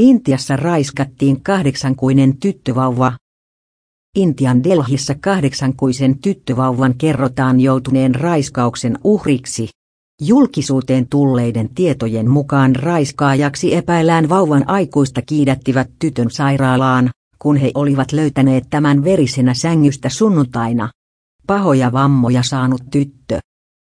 Intiassa raiskattiin 8-kuinen tyttövauva. Intian Delhissä 8-kuisen tyttövauvan kerrotaan joutuneen raiskauksen uhriksi. Julkisuuteen tulleiden tietojen mukaan raiskaajaksi epäillään vauvan aikuista kiidättivät tytön sairaalaan, kun he olivat löytäneet tämän verisenä sängystä sunnuntaina. Pahoja vammoja saanut tyttö